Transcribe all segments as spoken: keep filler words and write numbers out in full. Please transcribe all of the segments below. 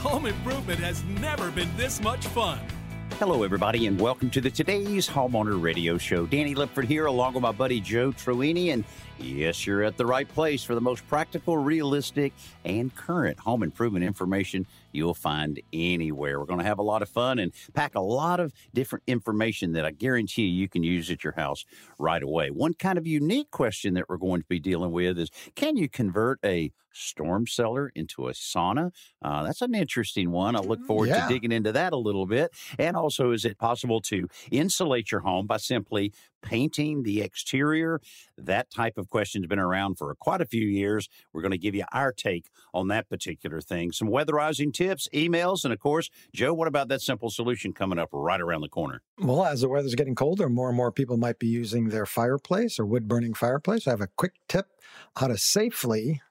Home improvement has never been this much fun. Hello, everybody, and welcome to the Today's Homeowner Radio Show. Danny Lipford here, along with my buddy Joe Truini, and yes, you're at the right place for the most practical, realistic, and current home improvement information you'll find anywhere. We're going to have a lot of fun and pack a lot of different information that I guarantee you, you can use at your house right away. One kind of unique question that we're going to be dealing with is, can you convert a storm cellar into a sauna? Uh, that's an interesting one. I look forward yeah. to digging into that a little bit. And also, is it possible to insulate your home by simply painting the exterior? That type of question has been around for quite a few years. We're going to give you our take on that particular thing. Some weatherizing tips, emails, and of course, Joe, what about that simple solution coming up right around the corner? Well, as the weather's getting colder, more and more people might be using their fireplace or wood-burning fireplace. I have a quick tip how to safely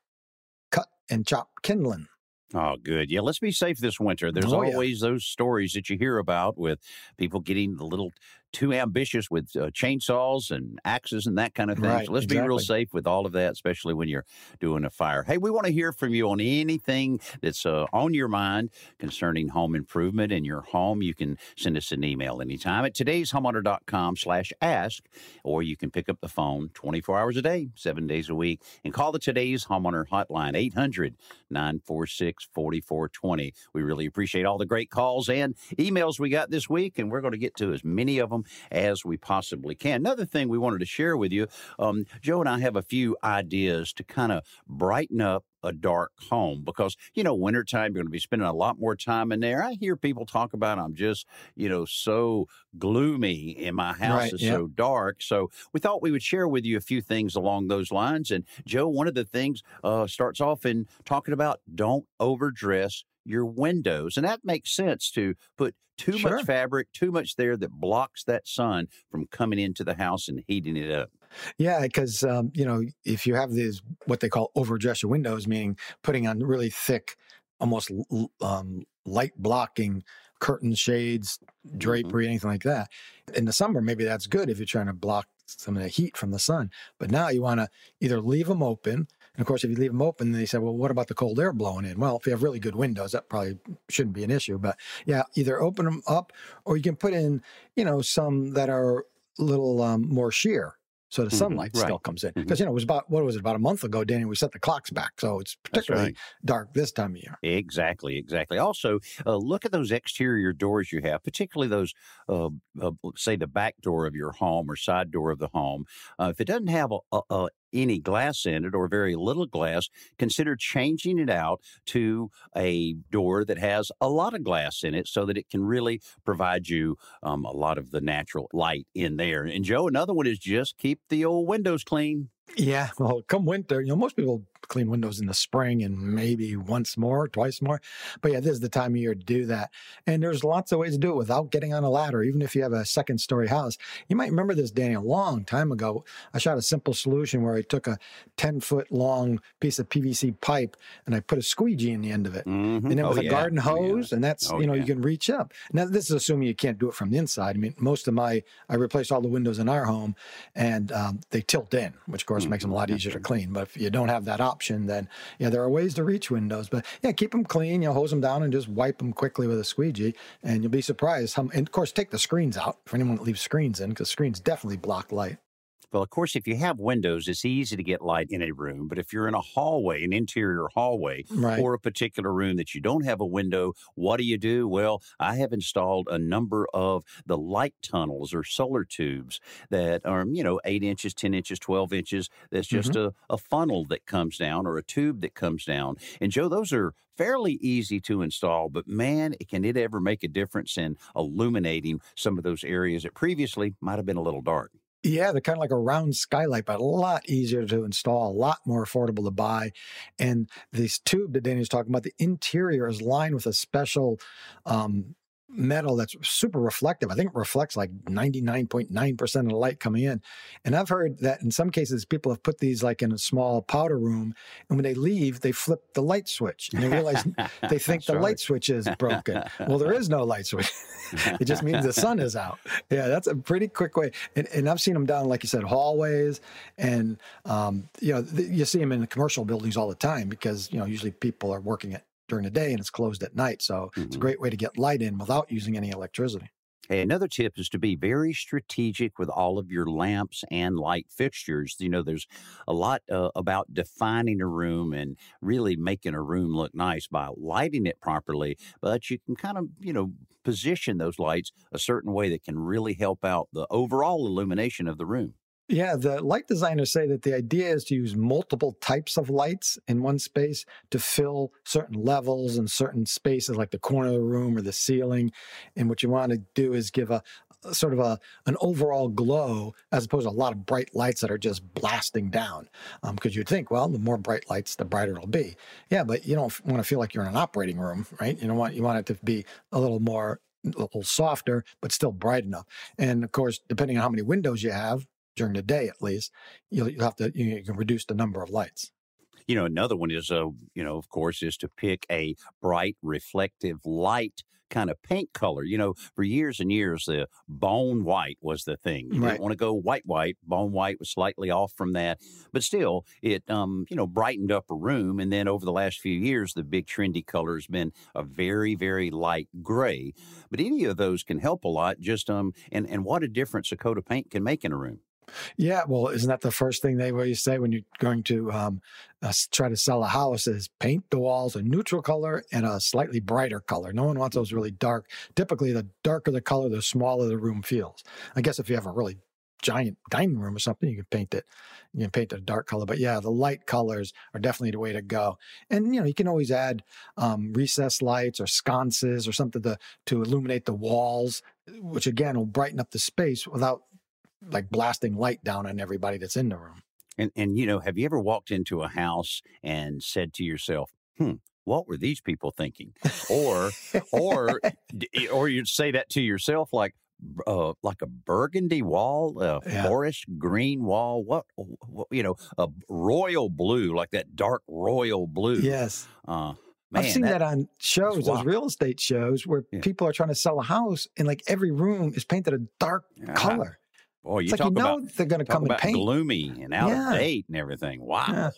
cut and chop kindling. Oh, good. Yeah, let's be safe this winter. There's oh, always yeah. those stories that you hear about with people getting a little too ambitious with uh, chainsaws and axes and that kind of thing. Right, so let's exactly. be real safe with all of that, especially when you're doing a fire. Hey, we want to hear from you on anything that's uh, on your mind concerning home improvement in your home. You can send us an email anytime at today's homeowner dot com slash ask, or you can pick up the phone twenty-four hours a day, seven days a week, and call the Today's Homeowner hotline, eight hundred, nine four six, four four two zero. We really appreciate all the great calls and emails we got this week, and we're going to get to as many of them as we possibly can. Another thing we wanted to share with you, um, Joe and I have a few ideas to kind of brighten up a dark home because, you know, wintertime, you're going to be spending a lot more time in there. I hear people talk about, I'm just, you know, so gloomy and my house right, is yeah. so dark. So we thought we would share with you a few things along those lines. And Joe, one of the things uh, starts off in talking about don't overdress your windows. And that makes sense to put too sure. much fabric, too much there that blocks that sun from coming into the house and heating it up. Yeah, because, um, you know, if you have these, what they call overdress your windows, meaning putting on really thick, almost um, light blocking curtains, shades, drapery, mm-hmm. anything like that. In the summer, maybe that's good if you're trying to block some of the heat from the sun. But now you want to either leave them open. And of course, if you leave them open, they say, well, what about the cold air blowing in? Well, if you have really good windows, that probably shouldn't be an issue. But yeah, either open them up or you can put in, you know, some that are a little um, more sheer. So the sunlight mm-hmm, right. still comes in because, mm-hmm. you know, it was about, what was it, about a month ago, Danny, we set the clocks back. So it's particularly right. dark this time of year. Exactly, exactly. Also, uh, look at those exterior doors you have, particularly those, uh, uh, say, the back door of your home or side door of the home. Uh, if it doesn't have a, a, a any glass in it or very little glass, consider changing it out to a door that has a lot of glass in it so that it can really provide you um, a lot of the natural light in there. And Joe, another one is just keep the old windows clean. Yeah, well, come winter, you know, most people clean windows in the spring and maybe once more, twice more. But yeah, this is the time of year to do that. And there's lots of ways to do it without getting on a ladder, even if you have a second story house. You might remember this, Danny, a long time ago. I shot a simple solution where I took a ten foot long piece of P V C pipe and I put a squeegee in the end of it. Mm-hmm. And it was oh, a yeah. garden hose, yeah. and that's, oh, you know, yeah. you can reach up. Now, this is assuming you can't do it from the inside. I mean, most of my, I replaced all the windows in our home and um, they tilt in, which of course mm-hmm. makes them a lot easier to clean. But if you don't have that option, then yeah, there are ways to reach windows, but yeah, keep them clean. You know, hose them down and just wipe them quickly with a squeegee, and you'll be surprised how. And of course, take the screens out for anyone that leaves screens in, because screens definitely block light. Well, of course, if you have windows, it's easy to get light in a room. But if you're in a hallway, an interior hallway, right. or a particular room that you don't have a window, what do you do? Well, I have installed a number of the light tunnels or solar tubes that are, you know, eight inches, ten inches, twelve inches. That's just mm-hmm. a, a funnel that comes down or a tube that comes down. And, Joe, those are fairly easy to install, but man, can it ever make a difference in illuminating some of those areas that previously might have been a little dark. Yeah, they're kind of like a round skylight, but a lot easier to install, a lot more affordable to buy. And this tube that Danny was talking about, the interior is lined with a special um, metal that's super reflective. I think it reflects like ninety-nine point nine percent of the light coming in. And I've heard that in some cases, people have put these like in a small powder room, and when they leave, they flip the light switch. And they realize they think the light switch is broken. Well, there is no light switch. It just means the sun is out. Yeah, that's a pretty quick way. And, and I've seen them down, like you said, hallways. And, um, you know, th- you see them in the commercial buildings all the time because, you know, usually people are working at during the day and it's closed at night. So mm-hmm. It's a great way to get light in without using any electricity. Hey, another tip is to be very strategic with all of your lamps and light fixtures. You know, there's a lot uh, about defining a room and really making a room look nice by lighting it properly. But you can kind of, you know, position those lights a certain way that can really help out the overall illumination of the room. Yeah, the light designers say that the idea is to use multiple types of lights in one space to fill certain levels and certain spaces like the corner of the room or the ceiling. And what you want to do is give a sort of a an overall glow as opposed to a lot of bright lights that are just blasting down. Um, because you'd think, well, the more bright lights, the brighter it'll be. Yeah, but you don't want to feel like you're in an operating room, right? You don't want you want it to be a little more, a little softer, but still bright enough. And of course, depending on how many windows you have, during the day at least, you'll, you'll have to, you can reduce the number of lights. You know, another one is, uh, you know, of course, is to pick a bright, reflective light kind of paint color. You know, for years and years, the bone white was the thing. You right. didn't want to go white, white. Bone white was slightly off from that. But still, it, um, you know, brightened up a room. And then over the last few years, the big trendy color has been a very, very light gray. But any of those can help a lot. Just um, and, and what a difference a coat of paint can make in a room. Yeah, well, isn't that the first thing they always say when you're going to um, uh, try to sell a house is paint the walls a neutral color and a slightly brighter color. No one wants those really dark. Typically, the darker the color, the smaller the room feels. I guess if you have a really giant dining room or something, you can paint it. You can paint it a dark color. But yeah, the light colors are definitely the way to go. And, you know, you can always add um, recessed lights or sconces or something to, to illuminate the walls, which again will brighten up the space without like blasting light down on everybody that's in the room. And, and you know, have you ever walked into a house and said to yourself, hmm, what were these people thinking? Or, or, or you'd say that to yourself, like, uh, like a burgundy wall, a yeah. forest green wall, what, what, you know, a royal blue, like that dark royal blue. Yes. Uh, Man, I've seen that, that on shows, those real estate shows where yeah. people are trying to sell a house and like every room is painted a dark uh-huh. color. Oh, you it's talk like you know about, they're going to come and paint. Gloomy and out yeah. of date and everything. Wow. Yeah.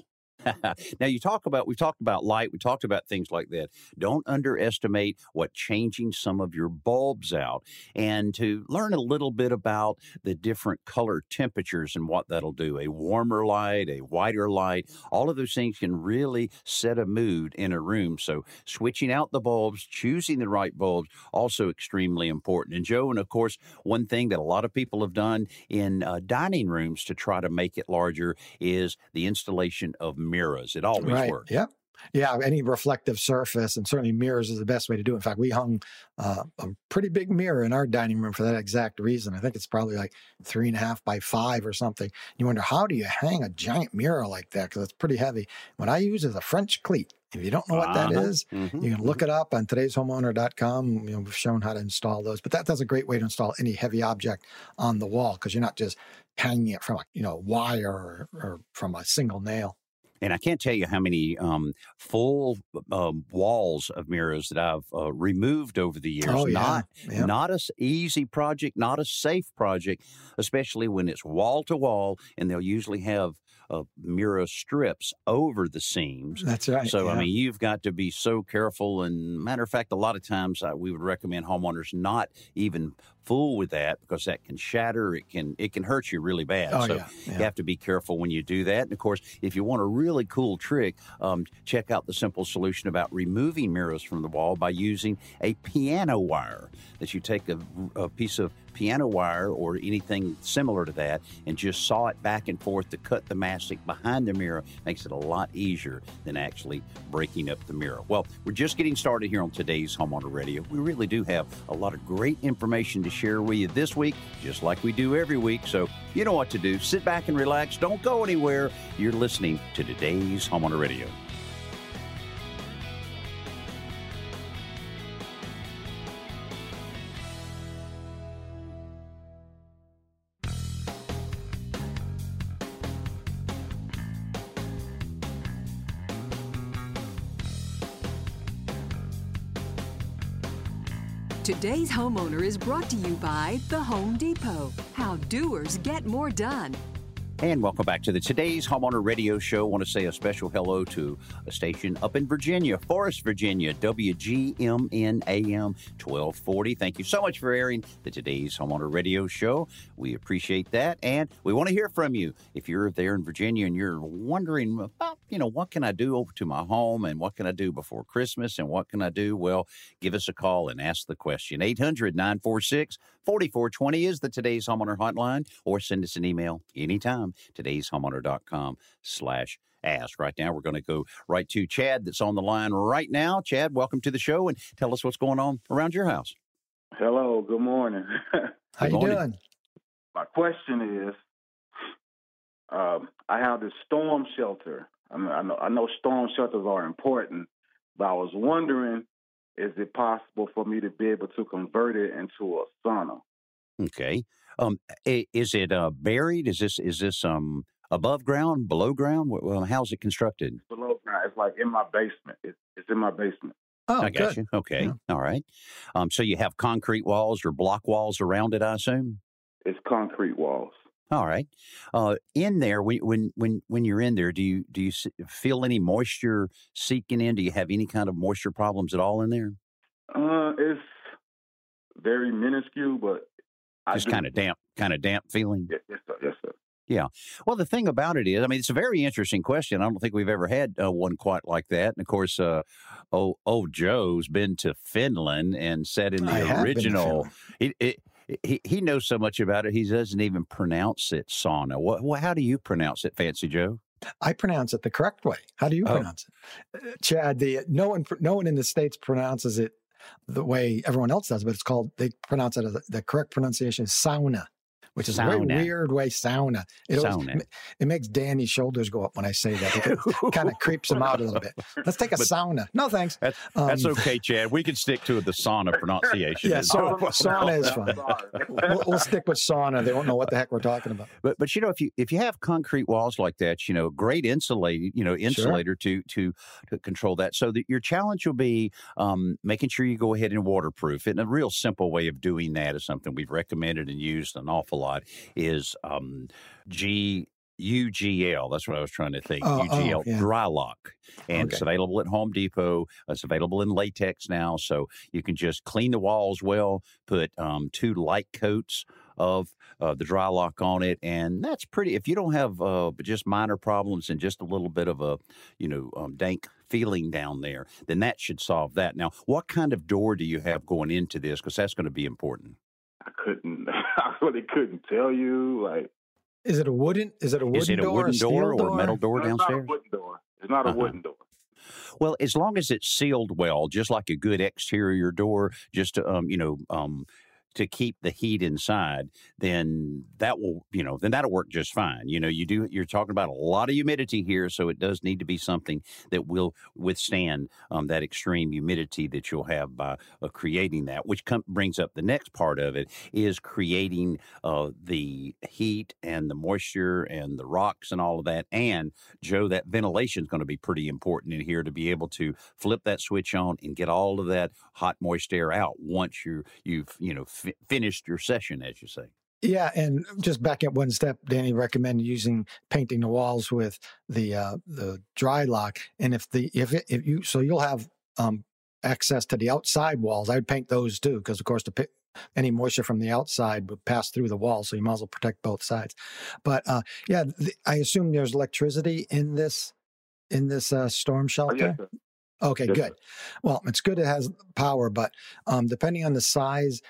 Now you talk about, we talked about light. We talked about things like that. Don't underestimate what changing some of your bulbs out and to learn a little bit about the different color temperatures and what that'll do. A warmer light, a whiter light, all of those things can really set a mood in a room. So switching out the bulbs, choosing the right bulbs, also extremely important. And Joe, and of course, one thing that a lot of people have done in uh, dining rooms to try to make it larger is the installation of mirrors. It always right. works. Yep. Yeah, any reflective surface, and certainly mirrors is the best way to do it. In fact, we hung uh, a pretty big mirror in our dining room for that exact reason. I think it's probably like three and a half by five or something. You wonder, how do you hang a giant mirror like that? Because it's pretty heavy. What I use is a French cleat. If you don't know what that is, mm-hmm. you can look it up on today's homeowner dot com. You know, we've shown how to install those. But that, that's a great way to install any heavy object on the wall because you're not just hanging it from a you know, wire or, or from a single nail. And I can't tell you how many um, full um, walls of mirrors that I've uh, removed over the years. Oh, yeah. Not yeah. not an easy project, not a safe project, especially when it's wall to wall, and they'll usually have uh, mirror strips over the seams. That's right. So, yeah. I mean, you've got to be so careful. And matter of fact, a lot of times uh, we would recommend homeowners not even fool with that because that can shatter. It can, it can hurt you really bad. Oh, so yeah. Yeah. You have to be careful when you do that. And, of course, if you want to really really cool trick. Um, check out the simple solution about removing mirrors from the wall by using a piano wire. That you take a, a piece of piano wire or anything similar to that and just saw it back and forth to cut the mastic behind the mirror. Makes it a lot easier than actually breaking up the mirror. Well, we're just getting started here on Today's Homeowner Radio. We really do have a lot of great information to share with you this week, just like we do every week. So you know what to do. Sit back and relax. Don't go anywhere. You're listening to Today's Homeowner Radio. Today's Homeowner is brought to you by The Home Depot. How doers get more done. And welcome back to the Today's Homeowner Radio Show. I want to say a special hello to a station up in Virginia, Forest, Virginia, W G M N A M twelve forty. Thank you so much for airing the Today's Homeowner Radio Show. We appreciate that, and we want to hear from you. If you're there in Virginia and you're wondering about, you know, what can I do over to my home and what can I do before Christmas and what can I do? Well, give us a call and ask the question. eight hundred, nine four six, four four two zero is the Today's Homeowner hotline, or send us an email anytime. today's homeowner dot com slash ask. Right now, we're going to go right to Chad that's on the line right now. Chad, welcome to the show and tell us what's going on around your house. Hello. Good morning. How you doing? My question is, um, I have this storm shelter. I mean, I know, I know storm shelters are important, but I was wondering, is it possible for me to be able to convert it into a sauna? Okay. Um, is it uh, buried? Is this is this um above ground, below ground? Well, how's it constructed? It's below ground. It's like in my basement. It's, it's in my basement. Oh, I got good. you. Okay. Yeah. All right. Um, so you have concrete walls or block walls around it, I assume? It's concrete walls. All right. Uh, in there, when when when when you're in there, do you do you feel any moisture seeking in? Do you have any kind of moisture problems at all in there? Uh, it's very minuscule, but. Just kind of damp, kind of damp feeling. Yes, sir. Yes, sir. Yeah. Well, the thing about it is, I mean, it's a very interesting question. I don't think we've ever had uh, one quite like that. And of course, uh, oh, oh, Joe's been to Finland and said in the I original, it, it, he he knows so much about it, he doesn't even pronounce it sauna. What? Well, how do you pronounce it, Fancy Joe? I pronounce it the correct way. How do you oh. pronounce it, uh, Chad? The no one, no one in the States pronounces it the way everyone else does, but it's called, they pronounce it as, the correct pronunciation is sauna, which is sauna. a very weird way, sauna. It, sauna. Always, it makes Danny's shoulders go up when I say that. It kind of creeps him out a little bit. Let's take a but, sauna. No, thanks. That's, um, that's okay, Chad. We can stick to the sauna pronunciation. Yeah, sauna, sauna is fine. We'll, we'll stick with sauna. They don't know what the heck we're talking about. But, but you know, if you if you have concrete walls like that, you know, great insulated, you know, insulator sure. to, to to control that. So that your challenge will be um, making sure you go ahead and waterproof it. And a real simple way of doing that is something we've recommended and used an awful lot. Lot is um, G U G L. That's what I was trying to think. Oh, U G L, oh, yeah. Dry Lock, and okay. It's available at Home Depot. It's available in latex now, so you can just clean the walls well. Put um, two light coats of uh, the Dry Lock on it, and that's pretty. If you don't have uh, just minor problems and just a little bit of a, you know, um, dank feeling down there, then that should solve that. Now, what kind of door do you have going into this? Because that's going to be important. I couldn't. I really couldn't tell you. Like, is it a wooden? Is it a wooden door? Is it a wooden door, door or a metal door no, downstairs? It's not a wooden door. It's not a uh-huh. wooden door. Well, as long as it's sealed well, just like a good exterior door, just to, um, you know, um, to keep the heat inside, then that will, you know, then that'll work just fine. You know, you do. You're talking about a lot of humidity here, so it does need to be something that will withstand um, that extreme humidity that you'll have by uh, creating that. Which com- brings up the next part of it is creating uh, the heat and the moisture and the rocks and all of that. And Joe, that ventilation is going to be pretty important in here to be able to flip that switch on and get all of that hot moist air out once you you've you know. finished your session, as you say. Yeah, and just back at one step, Danny recommended using painting the walls with the uh, the Dry Lock, and if the if it, if you so you'll have um, access to the outside walls. I would paint those too, because of course the pit, any moisture from the outside would pass through the wall, so you might as well protect both sides. But uh, yeah, the, I assume there's electricity in this in this uh, storm shelter? Oh, yes, okay, yes, good. Sir. Well, it's good it has power, but um, depending on the size,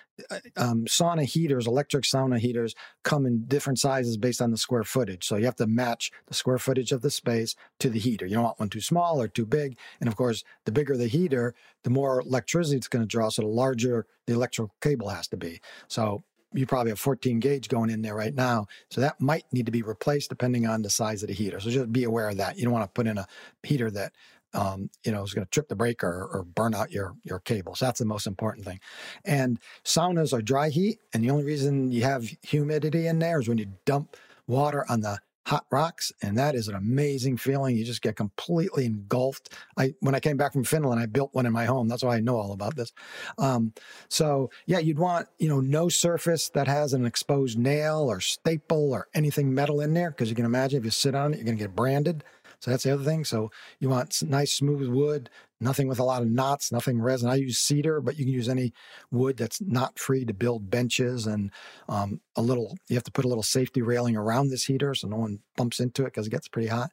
um, sauna heaters, electric sauna heaters come in different sizes based on the square footage. So you have to match the square footage of the space to the heater. You don't want one too small or too big. And of course, the bigger the heater, the more electricity it's going to draw. So the larger the electrical cable has to be. So you probably have fourteen gauge going in there right now. So that might need to be replaced depending on the size of the heater. So just be aware of that. You don't want to put in a heater that, um, you know, is going to trip the breaker or, or burn out your, your cables. That's the most important thing. And saunas are dry heat. And the only reason you have humidity in there is when you dump water on the hot rocks, and that is an amazing feeling. You just get completely engulfed. I, when I came back from Finland, I built one in my home. That's why I know all about this. Um, so yeah, you'd want, you know, no surface that has an exposed nail or staple or anything metal in there, because you can imagine if you sit on it, you're going to get branded. So that's the other thing. So you want nice, smooth wood, nothing with a lot of knots, nothing resin. I use cedar, but you can use any wood that's knot free to build benches and um, a little, you have to put a little safety railing around this heater so no one bumps into it because it gets pretty hot.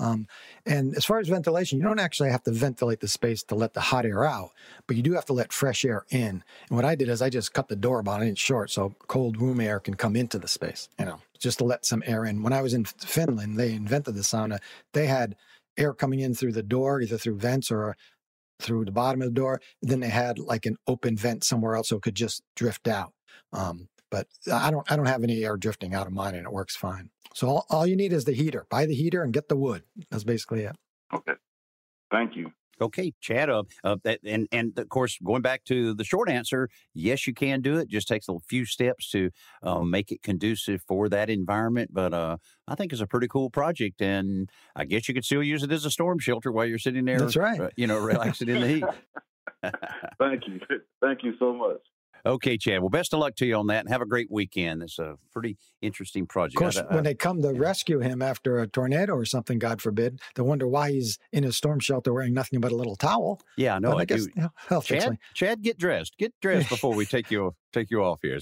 Um, and as far as ventilation, you don't actually have to ventilate the space to let the hot air out, but you do have to let fresh air in. And what I did is I just cut the door about an inch short so cold room air can come into the space, you know, just to let some air in. When I was in Finland, they invented the sauna. They had air coming in through the door, either through vents or through the bottom of the door. Then they had like an open vent somewhere else so it could just drift out. Um, but I don't I don't have any air drifting out of mine, and it works fine. So all, all you need is the heater. Buy the heater and get the wood. That's basically it. Okay. Thank you. Okay, Chad. Uh, uh, and, and, of course, going back to the short answer, yes, you can do it. Just takes a few steps to uh, make it conducive for that environment. But uh, I think it's a pretty cool project. And I guess you could still use it as a storm shelter while you're sitting there. That's right. Uh, you know, relaxing in the heat. Thank you. Thank you so much. Okay, Chad. Well, best of luck to you on that, and have a great weekend. It's a pretty interesting project. Of course, I, I, when they come to yeah. rescue him after a tornado or something, God forbid, they wonder why he's in a storm shelter wearing nothing but a little towel. Yeah, no, but I, I guess, do. You know, Chad, Chad, get dressed. Get dressed before we take you take you off here.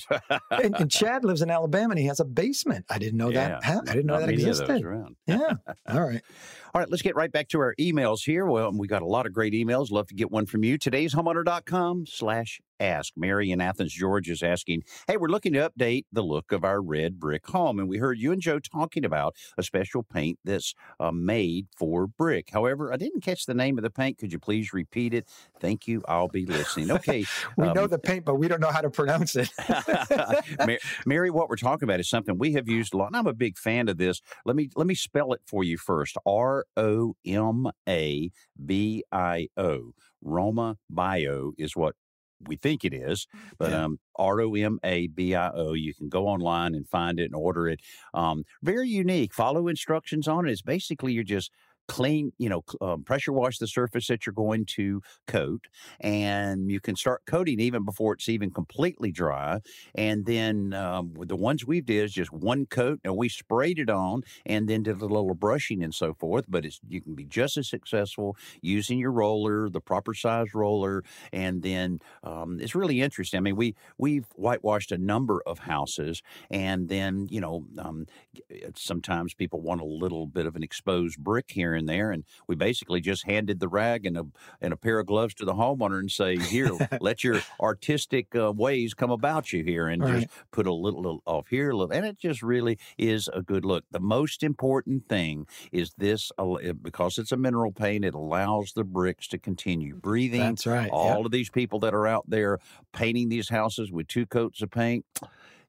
and, and Chad lives in Alabama, and he has a basement. I didn't know yeah, that. I didn't know that existed. Around. yeah. All right. All right. Let's get right back to our emails here. Well, we got a lot of great emails. Love to get one from you. today's homeowner dot com slash Ask. Mary in Athens, Georgia is asking, hey, we're looking to update the look of our red brick home. And we heard you and Joe talking about a special paint that's uh, made for brick. However, I didn't catch the name of the paint. Could you please repeat it? Thank you. I'll be listening. Okay. we um, know the paint, but we don't know how to pronounce it. Mary, what we're talking about is something we have used a lot. And I'm a big fan of this. Let me, let me spell it for you first. R O M A B I O. ROMABIO is what we think it is, but yeah. um, R O M A B I O. You can go online and find it and order it. Um, very unique. Follow instructions on it. It's basically you're just clean, you know, um, pressure wash the surface that you're going to coat, and you can start coating even before it's even completely dry. And then um, with the ones we did is just one coat, and we sprayed it on and then did a little brushing and so forth. But it's, you can be just as successful using your roller, the proper size roller. And then um, it's really interesting. I mean, we, we've whitewashed a number of houses, and then, you know, um, sometimes people want a little bit of an exposed brick here in there, and we basically just handed the rag and a and a pair of gloves to the homeowner and say, here, let your artistic uh, ways come about you here, and right. just put a little, little off here, a little, and it just really is a good look. The most important thing is this, uh, because it's a mineral paint, it allows the bricks to continue breathing. That's right. All yep. of these people that are out there painting these houses with two coats of paint,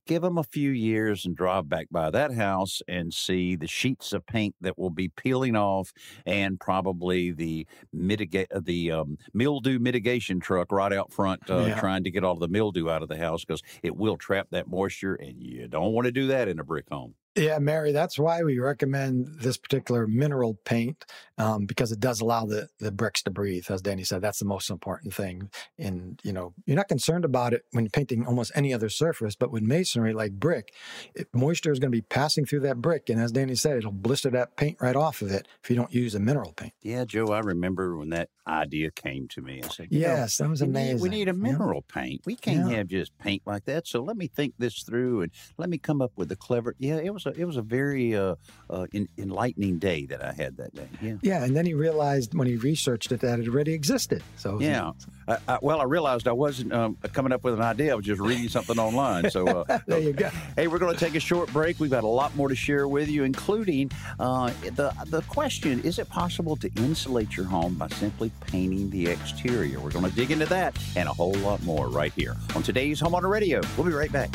give them a few years and drive back by that house and see the sheets of paint that will be peeling off, and probably the mitigate the um, mildew mitigation truck right out front uh, yeah. trying to get all the mildew out of the house, because it will trap that moisture, and you don't want to do that in a brick home. Yeah, Mary, that's why we recommend this particular mineral paint, um, because it does allow the, the bricks to breathe. As Danny said, that's the most important thing. And, you know, you're not concerned about it when you're painting almost any other surface, but with masonry like brick, it, moisture is going to be passing through that brick. And as Danny said, it'll blister that paint right off of it if you don't use a mineral paint. Yeah, Joe, I remember when that idea came to me. I said, yes, that was amazing. We need a mineral yeah. paint. We can't yeah. have just paint like that. So let me think this through and let me come up with a clever, yeah, it was was a, it was a very uh, uh, in, enlightening day that I had that day. Yeah. Yeah, and then he realized when he researched it that it already existed. So yeah. I, I, well, I realized I wasn't um, coming up with an idea. I was just reading something online. So uh, there you go. Hey, we're going to take a short break. We've got a lot more to share with you, including uh, the the question: is it possible to insulate your home by simply painting the exterior? We're going to dig into that and a whole lot more right here on Today's Homeowner Radio. We'll be right back.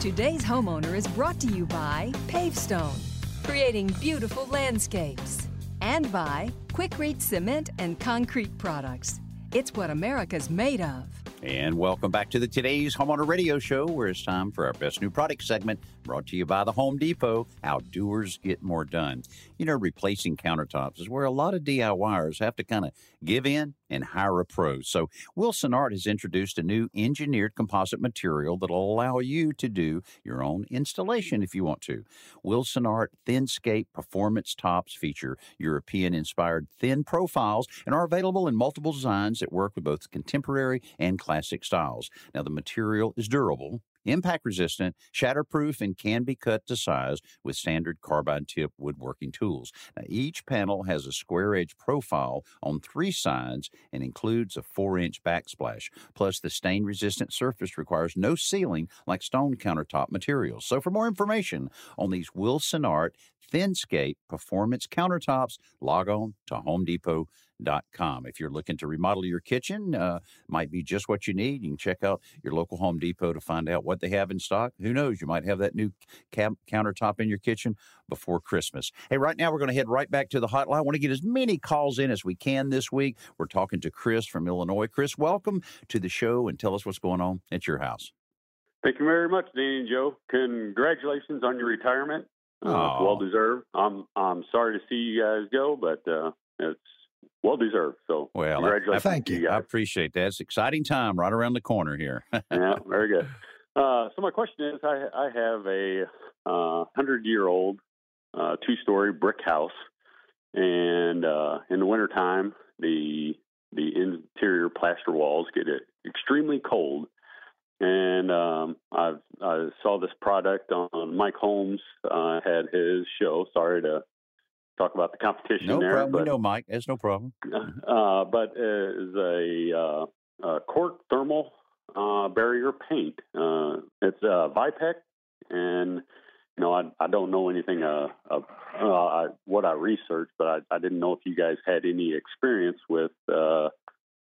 Today's Homeowner is brought to you by Pavestone, creating beautiful landscapes, and by Quikrete Cement and Concrete Products. It's what America's made of. And welcome back to the Today's Homeowner Radio Show, where it's time for our Best New Product segment, brought to you by The Home Depot, how doers get more done. You know, replacing countertops is where a lot of D I Y ers have to kind of give in and hire a pro. So Wilsonart has introduced a new engineered composite material that'll allow you to do your own installation if you want to. Wilsonart Thinscape Performance Tops feature European-inspired thin profiles and are available in multiple designs that work with both contemporary and classic styles. Now, the material is durable, impact resistant, shatterproof, and can be cut to size with standard carbide tip woodworking tools. Now, each panel has a square edge profile on three sides and includes a four inch backsplash. Plus, the stain resistant surface requires no sealing like stone countertop materials. So for more information on these Wilsonart Thinscape Performance Countertops, log on to home depot dot com. If you're looking to remodel your kitchen, uh, might be just what you need. You can check out your local Home Depot to find out what they have in stock. Who knows? You might have that new cam- countertop in your kitchen before Christmas. Hey, right now we're going to head right back to the hotline. I want to get as many calls in as we can this week. We're talking to Chris from Illinois. Chris, welcome to the show and tell us what's going on at your house. Thank you very much, Danny and Joe. Congratulations on your retirement. Uh, well deserved. I'm I'm sorry to see you guys go, but uh, it's well deserved. So, well, congratulations. I, I, thank you. you I appreciate that. It's an exciting time right around the corner here. Yeah, very good. Uh, so my question is, I I have a uh, hundred year old uh, two story brick house, and uh, in the wintertime, the the interior plaster walls get extremely cold. And um, I've, I saw this product on Mike Holmes, uh, had his show. Sorry to talk about the competition no there. No problem. But, we know Mike. That's no problem. Uh, but it's a, uh, a cork thermal uh, barrier paint. Uh, it's uh, VIPEC. And, you know, I, I don't know anything uh, uh, uh, what I researched, but I, I didn't know if you guys had any experience with uh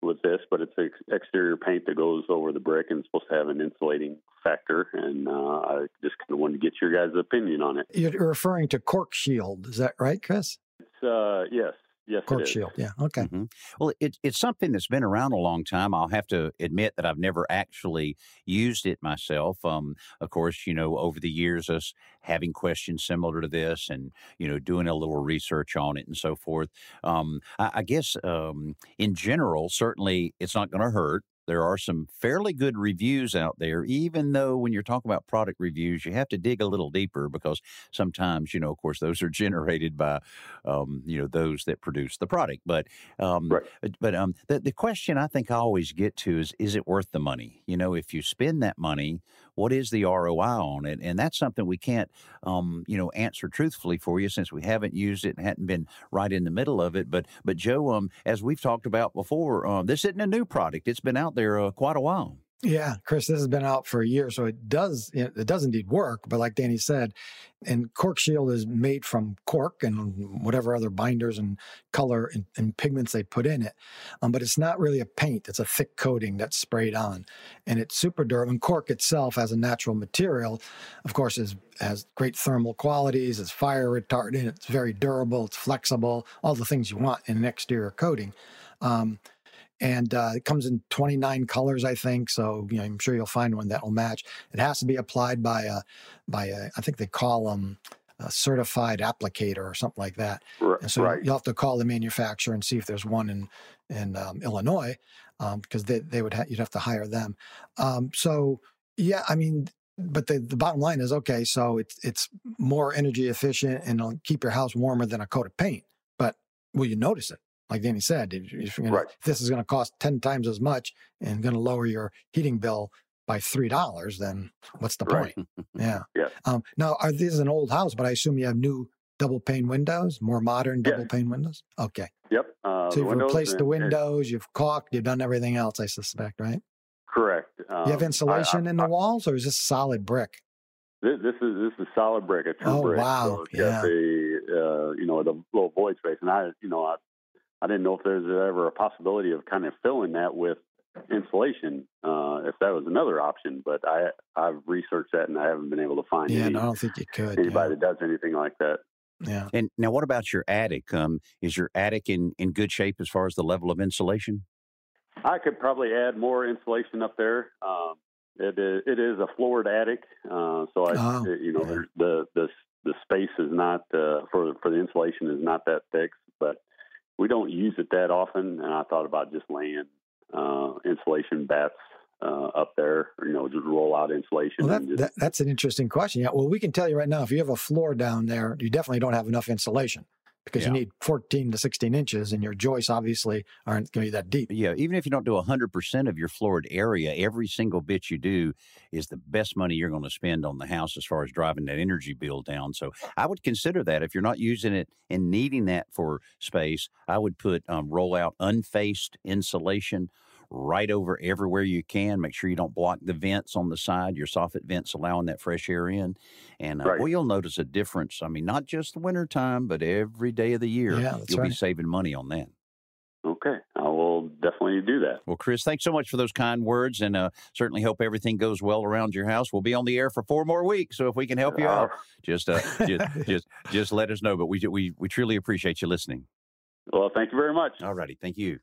with this, but it's an exterior paint that goes over the brick and it's supposed to have an insulating factor. And uh, I just kind of wanted to get your guys' opinion on it. You're referring to Cork Shield. Is that right, Chris? It's, uh, yes. Yes, Cork Shield. Yeah. Okay. Mm-hmm. Well, it, it's something that's been around a long time. I'll have to admit that I've never actually used it myself. Um, of course, you know, over the years, us having questions similar to this and, you know, doing a little research on it and so forth. Um, I, I guess um, in general, certainly it's not going to hurt. There are some fairly good reviews out there, even though when you're talking about product reviews, you have to dig a little deeper because sometimes, you know, of course, those are generated by, um, you know, those that produce the product. But um, right. but um, the, the question I think I always get to is, is it worth the money? You know, if you spend that money, what is the R O I on it? And that's something we can't, um, you know, answer truthfully for you since we haven't used it and hadn't been right in the middle of it. But, but Joe, um, as we've talked about before, um, this isn't a new product. It's been out there uh, quite a while. Yeah, Chris, this has been out for a year, so it does it does indeed work. But like Danny said, and Cork Shield is made from cork and whatever other binders and color and, and pigments they put in it. Um, but it's not really a paint. It's a thick coating that's sprayed on. And it's super durable. And cork itself, as a natural material, of course, is has great thermal qualities. It's fire retardant. It's very durable. It's flexible. All the things you want in an exterior coating. Um And uh, it comes in twenty-nine colors, I think. So, you know, I'm sure you'll find one that will match. It has to be applied by a, by a, I think they call them a certified applicator or something like that. Right. And so right. You'll have to call the manufacturer and see if there's one in in um, Illinois, um, because they they would ha- you'd have to hire them. Um, so yeah, I mean, But the, the bottom line is, okay, so it's it's more energy efficient and it'll keep your house warmer than a coat of paint. But will you notice it? Like Danny said, if, if you're gonna, right. this is going to cost ten times as much and going to lower your heating bill by three dollars, then what's the right. point? Yeah. yeah. Um, now, are, this is an old house, but I assume you have new double pane windows, more modern double yeah. pane windows? Okay. Yep. Uh, so you've replaced the windows, you've caulked, you've done everything else, I suspect, right? Correct. Um, you have insulation I, I, in the I, walls, or is this solid brick? This, this is this is solid brick. A oh brick. wow! So yeah. Got the, uh, you know, the little void space, and I, you know, I, I didn't know if there's ever a possibility of kind of filling that with insulation, uh, if that was another option. But I, I've researched that, and I haven't been able to find. Yeah, any, no, I don't think you could. Anybody yeah. that does anything like that. Yeah. And now, what about your attic? Um, is your attic in, in good shape as far as the level of insulation? I could probably add more insulation up there. Um, it, is, it is a floored attic, uh, so I, oh, it, you know, yeah. the the the space is not uh, for for the insulation is not that thick, but we don't use it that often. And I thought about just laying uh, insulation bats uh, up there, or, you know, just roll out insulation. Well, that, and just, that, that's an interesting question. Yeah, well, we can tell you right now, if you have a floor down there, you definitely don't have enough insulation. Because yeah. you need fourteen to sixteen inches, and your joists obviously aren't going to be that deep. Yeah, even if you don't do one hundred percent of your floored area, every single bit you do is the best money you're going to spend on the house as far as driving that energy bill down. So I would consider that. If you're not using it and needing that for space, I would put um, roll out unfaced insulation right over everywhere you can. Make sure you don't block the vents on the side, your soffit vents allowing that fresh air in. And uh, right. well, you'll notice a difference. I mean, not just the wintertime, but every day of the year, yeah, you'll right. be saving money on that. Okay. I will definitely do that. Well, Chris, thanks so much for those kind words, and uh, certainly hope everything goes well around your house. We'll be on the air for four more weeks, so if we can help you out, just uh, just, just just let us know. But we, we, we truly appreciate you listening. Well, thank you very much. All righty. Thank you.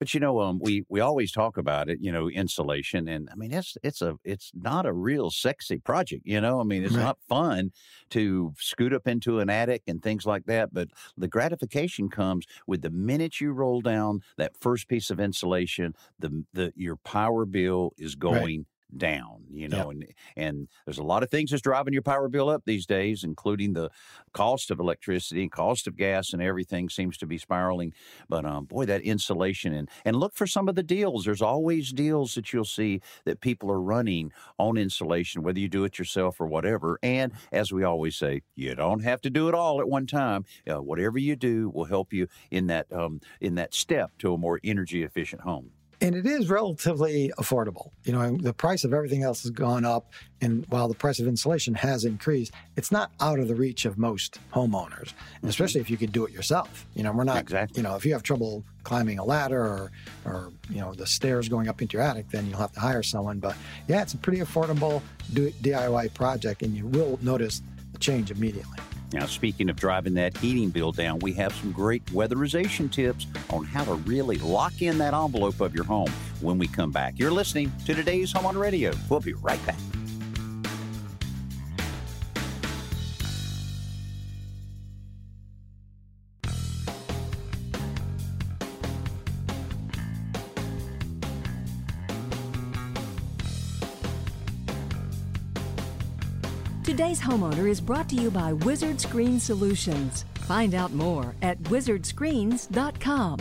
But, you know, um, we, we always talk about it, you know, insulation. And I mean, it's, it's a, it's not a real sexy project, you know, I mean, it's right. not fun to scoot up into an attic and things like that. But the gratification comes with the minute you roll down that first piece of insulation, the, the, your power bill is going right. down, you know, yep. and and there's a lot of things that's driving your power bill up these days, including the cost of electricity and cost of gas, and everything seems to be spiraling. But um, boy, that insulation, and and look for some of the deals. There's always deals that you'll see that people are running on insulation, whether you do it yourself or whatever. And as we always say, you don't have to do it all at one time. Uh, whatever you do will help you in that um, in that step to a more energy efficient home. And it is relatively affordable. You know, the price of everything else has gone up, and while the price of insulation has increased, it's not out of the reach of most homeowners, mm-hmm. especially if you could do it yourself. You know, we're not, exactly. you know, if you have trouble climbing a ladder or, or, you know, the stairs going up into your attic, then you'll have to hire someone. But, yeah, it's a pretty affordable D I Y project, and you will notice the change immediately. Now, speaking of driving that heating bill down, we have some great weatherization tips on how to really lock in that envelope of your home when we come back. You're listening to Today's Homeowner Radio. We'll be right back. Today's Homeowner is brought to you by Wizard Screen Solutions. Find out more at wizard screens dot com.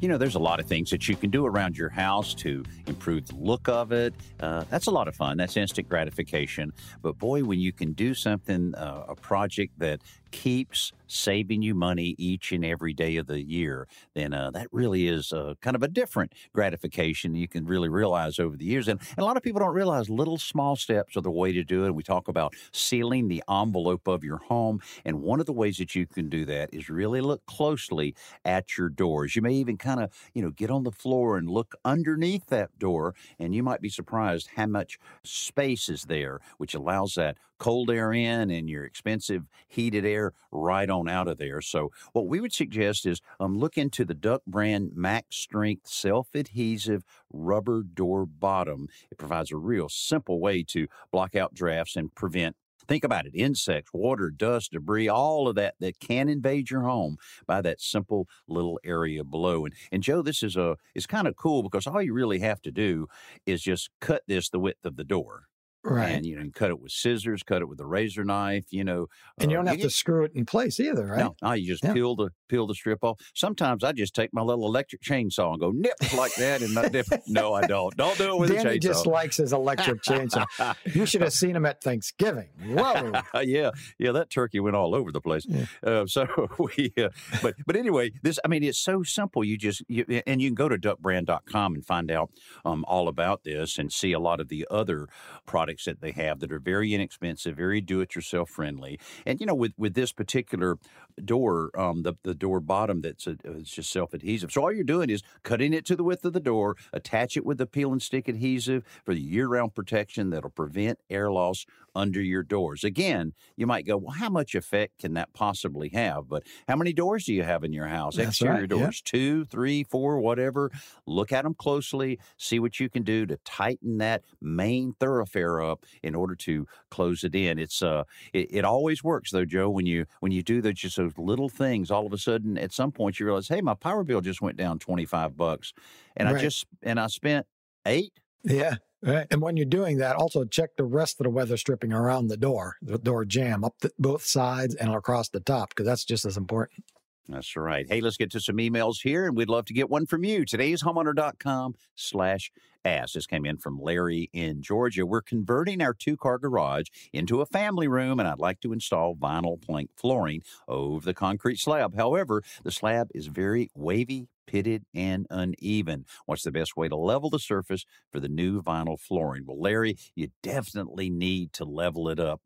You know, there's a lot of things that you can do around your house to improve the look of it. Uh, that's a lot of fun. That's instant gratification. But boy, when you can do something, uh, a project that keeps saving you money each and every day of the year, then uh, that really is uh, kind of a different gratification you can really realize over the years. And, and a lot of people don't realize little small steps are the way to do it. We talk about sealing the envelope of your home. And one of the ways that you can do that is really look closely at your doors. You may even kind of, you know, get on the floor and look underneath that door, and you might be surprised how much space is there, which allows that cold air in and your expensive heated air right on out of there. So what we would suggest is um, look into the Duck brand Max Strength self-adhesive rubber door bottom. It provides a real simple way to block out drafts and prevent, think about it, insects, water, dust, debris, all of that that can invade your home by that simple little area below. And, and Joe, this is a, it's kind of cool because all you really have to do is just cut this the width of the door. Right. And you know, you can cut it with scissors, cut it with a razor knife, you know. And you don't uh, have you to get, screw it in place either, right? No, no you just yeah. peel the peel the strip off. Sometimes I just take my little electric chainsaw and go nip like that and not nip. No, I don't. Don't do it with Danny a chainsaw. Danny just likes his electric chainsaw. You should have seen him at Thanksgiving. Whoa. yeah. Yeah, that turkey went all over the place. Yeah. Uh, so we, uh, but but anyway, this, I mean, it's so simple. You just, you, and you can go to duck brand dot com and find out um, all about this and see a lot of the other products that they have that are very inexpensive, very do-it-yourself friendly. And, you know, with, with this particular door, um, the, the door bottom that's a, it's just self-adhesive. So all you're doing is cutting it to the width of the door, attach it with the peel and stick adhesive for the year-round protection that'll prevent air loss under your doors. Again, you might go, well, how much effect can that possibly have? But how many doors do you have in your house? That's exterior right, doors, yeah. two, three, four, whatever. Look at them closely, see what you can do to tighten that main thoroughfare up in order to close it in. It's uh, it, it always works though, Joe. When you when you do those just those little things, all of a sudden at some point you realize, hey, my power bill just went down twenty five bucks, and right. I just and I spent eight. Yeah, right. And when you're doing that, also check the rest of the weather stripping around the door, the door jamb up the, both sides and across the top, because that's just as important. That's right. Hey, let's get to some emails here, and we'd love to get one from you. Today's homeowner.com slash ask. This came in from Larry in Georgia. We're converting our two-car garage into a family room, and I'd like to install vinyl plank flooring over the concrete slab. However, the slab is very wavy, pitted, and uneven. What's the best way to level the surface for the new vinyl flooring? Well, Larry, you definitely need to level it up,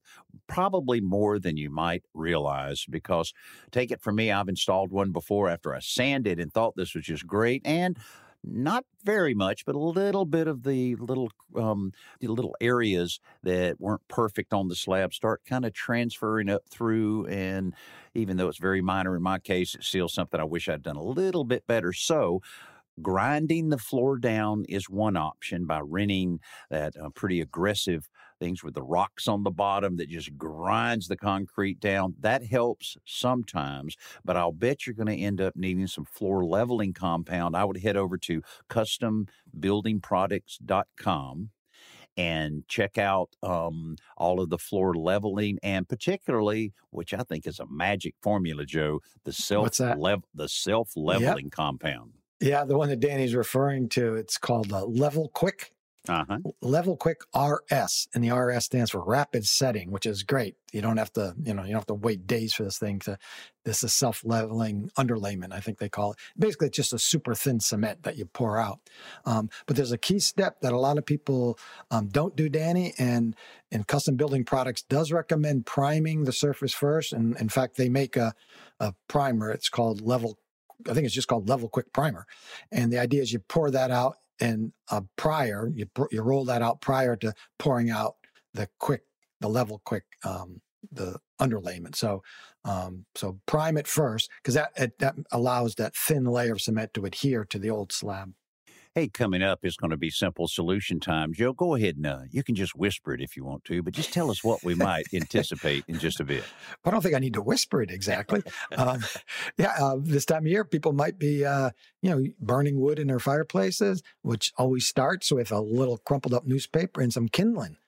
probably more than you might realize, because take it from me, I've installed one before after I sanded and thought this was just great, and not very much, but a little bit of the little um, the little areas that weren't perfect on the slab start kind of transferring up through. And even though it's very minor in my case, it's still something I wish I'd done a little bit better. So grinding the floor down is one option by renting that uh, pretty aggressive things with the rocks on the bottom that just grinds the concrete down. That helps sometimes, but I'll bet you're going to end up needing some floor leveling compound. I would head over to custom building products dot com and check out um, all of the floor leveling, and particularly, which I think is a magic formula, Joe, the self level the self leveling yep. compound. Yeah, the one that Danny's referring to, it's called uh, Level Quick. Uh-huh. Level Quick R S, and the R S stands for rapid setting, which is great. You don't have to, you know, you don't have to wait days for this thing to. This is self-leveling underlayment, I think they call it. Basically, it's just a super thin cement that you pour out. Um, but there's a key step that a lot of people um, don't do, Danny, and and Custom Building Products does recommend priming the surface first. And in fact, they make a a primer. It's called Level. I think it's just called Level Quick Primer. And the idea is you pour that out and uh, prior, you you roll that out prior to pouring out the quick, the level quick, um, the underlayment. So, um, so prime it first, because that, it, that allows that thin layer of cement to adhere to the old slab. Hey, coming up is going to be simple solution time. Joe, go ahead and uh, you can just whisper it if you want to, but just tell us what we might anticipate in just a bit. But I don't think I need to whisper it exactly. um, yeah, uh, this time of year, people might be, uh, you know, burning wood in their fireplaces, which always starts with a little crumpled up newspaper and some kindling.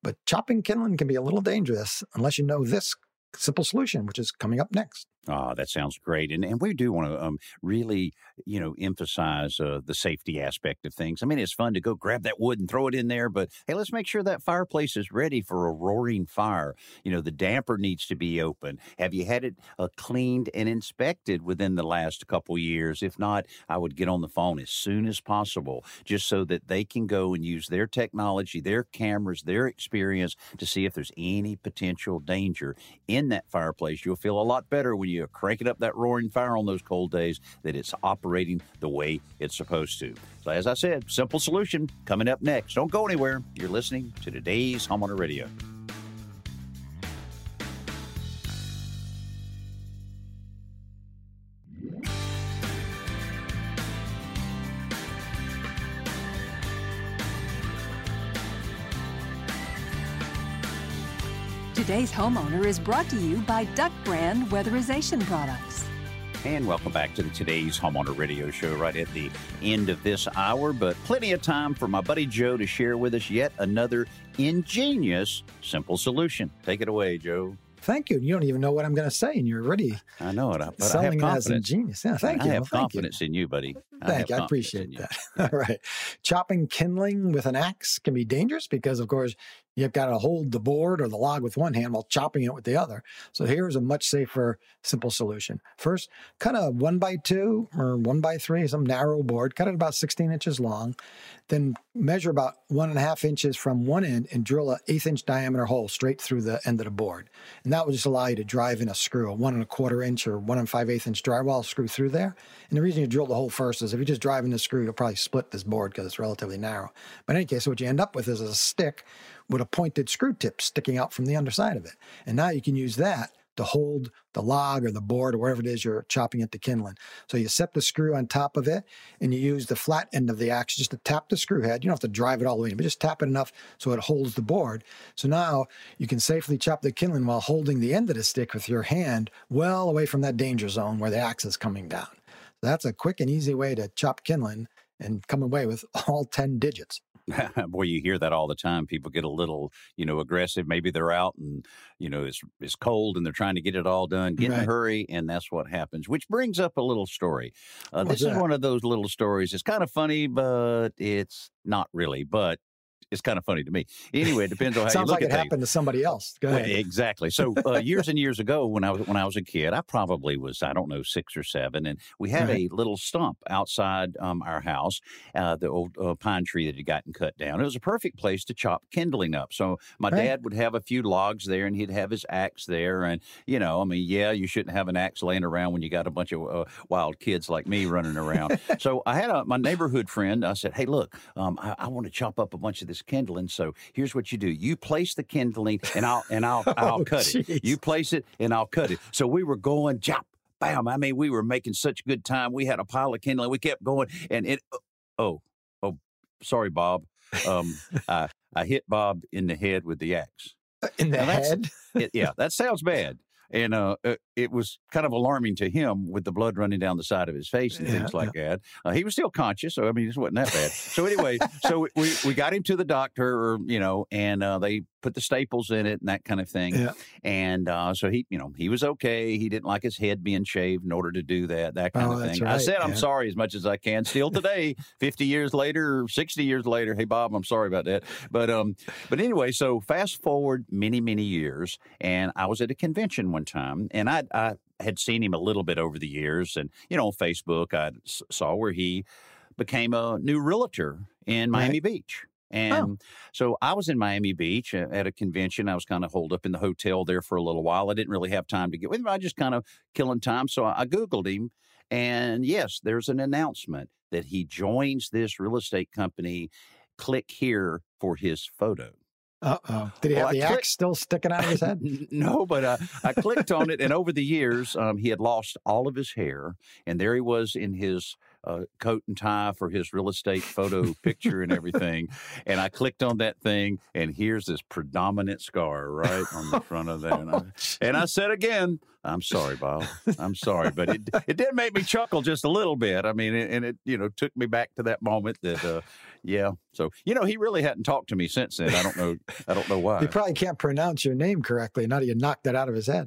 But chopping kindling can be a little dangerous unless you know this simple solution, which is coming up next. Ah, that sounds great. And and we do want to um, really, you know, emphasize uh, the safety aspect of things. I mean, it's fun to go grab that wood and throw it in there, but hey, let's make sure that fireplace is ready for a roaring fire. You know, the damper needs to be open. Have you had it uh, cleaned and inspected within the last couple years? If not, I would get on the phone as soon as possible, just so that they can go and use their technology, their cameras, their experience to see if there's any potential danger in that fireplace. You'll feel a lot better when you You're cranking up that roaring fire on those cold days that it's operating the way it's supposed to. So as I said, simple solution coming up next. Don't go anywhere. You're listening to Today's Homeowner Radio. Today's Homeowner is brought to you by Duck Brand Weatherization Products. And welcome back to the Today's Homeowner Radio Show, right at the end of this hour. But plenty of time for my buddy Joe to share with us yet another ingenious, simple solution. Take it away, Joe. Thank you. You don't even know what I'm going to say, and you're already I know it, but selling I have it as ingenious. Yeah, thank I you. I have well, confidence you. in you, buddy. I thank you. I appreciate that. Yeah. All right. Chopping kindling with an axe can be dangerous because, of course, you've got to hold the board or the log with one hand while chopping it with the other. So here's a much safer, simple solution. First, cut a one by two or one by three, some narrow board. Cut it about sixteen inches long. Then measure about one and a half inches from one end and drill an eighth inch diameter hole straight through the end of the board. And that will just allow you to drive in a screw, a one and a quarter inch or one and five eighth inch drywall screw through there. And the reason you drill the hole first is if you're just driving the screw, you'll probably split this board because it's relatively narrow. But in any case, what you end up with is a stick with a pointed screw tip sticking out from the underside of it. And now you can use that to hold the log or the board or whatever it is you're chopping it to kindling. So you set the screw on top of it and you use the flat end of the axe just to tap the screw head. You don't have to drive it all the way in, but just tap it enough so it holds the board. So now you can safely chop the kindling while holding the end of the stick with your hand well away from that danger zone where the axe is coming down. So that's a quick and easy way to chop kindling and come away with all ten digits. Boy, you hear that all the time. People get a little, you know, aggressive. Maybe they're out and, you know, it's it's cold and they're trying to get it all done. Get right. in a hurry, and that's what happens. Which brings up a little story. Uh, this that? is one of those little stories. It's kind of funny, but it's not really. But it's kind of funny to me. Anyway, it depends on how you look like at it. Sounds like it happened to somebody else. Go ahead. Well, exactly. So uh, years and years ago, when I was when I was a kid, I probably was, I don't know, six or seven, and we had right. a little stump outside um, our house, uh, the old uh, pine tree that had gotten cut down. It was a perfect place to chop kindling up. So my right. dad would have a few logs there, and he'd have his axe there, and, you know, I mean, yeah, you shouldn't have an axe laying around when you got a bunch of uh, wild kids like me running around. So I had a, my neighborhood friend. I said, hey, look, um, I, I want to chop up a bunch of this kindling. So here's what you do. You place the kindling and I'll and I'll I'll oh, cut geez. it. You place it and I'll cut it. So we were going chop, bam. I mean, we were making such good time. We had a pile of kindling. We kept going and it oh, oh sorry, Bob. Um I I hit Bob in the head with the axe. In the head? It, yeah, that sounds bad. And uh, it was kind of alarming to him with the blood running down the side of his face and yeah, things like yeah. that. Uh, he was still conscious, so I mean, it wasn't that bad. So anyway, so we, we got him to the doctor, you know, and uh, they put the staples in it and that kind of thing. Yeah. And uh, so he, you know, he was okay. He didn't like his head being shaved in order to do that, that kind oh, of thing. Right, I said, I'm yeah. sorry as much as I can. Still today, fifty years later, sixty years later, hey, Bob, I'm sorry about that. But um, but anyway, so fast forward many, many years, and I was at a convention one time, and I, I had seen him a little bit over the years. And, you know, on Facebook, I s- saw where he became a new realtor in Miami right. Beach. And oh. so I was in Miami Beach at a convention. I was kind of holed up in the hotel there for a little while. I didn't really have time to get with him. I just kind of killing time. So I Googled him. And yes, there's an announcement that he joins this real estate company. Click here for his photo. Uh-oh. Did he well, have the I axe clicked, still sticking out of his head? No, but I, I clicked on it. And over the years, um, he had lost all of his hair. And there he was in his Uh, coat and tie for his real estate photo picture and everything. And I clicked on that thing, and here's this predominant scar right on the front of there. And I, and I said again, I'm sorry, Bob. I'm sorry. But it it did make me chuckle just a little bit. I mean, and it, you know, took me back to that moment that, uh, yeah. So, you know, he really hadn't talked to me since then. I don't know. I don't know why. He probably can't pronounce your name correctly. Now you knocked that out of his head.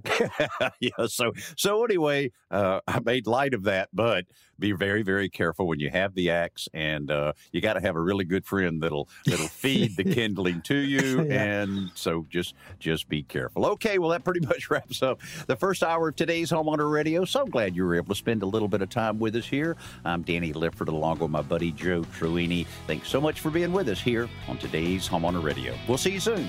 yeah. So, so anyway, uh, I made light of that, but be very, very careful when you have the axe, and uh, you got to have a really good friend that'll that'll feed the kindling to you. yeah. And so just just be careful. Okay, well, that pretty much wraps up the first hour of Today's Homeowner Radio. So glad you were able to spend a little bit of time with us here. I'm Danny Lipford, along with my buddy Joe Truini. Thanks so much for being with us here on Today's Homeowner Radio. We'll see you soon.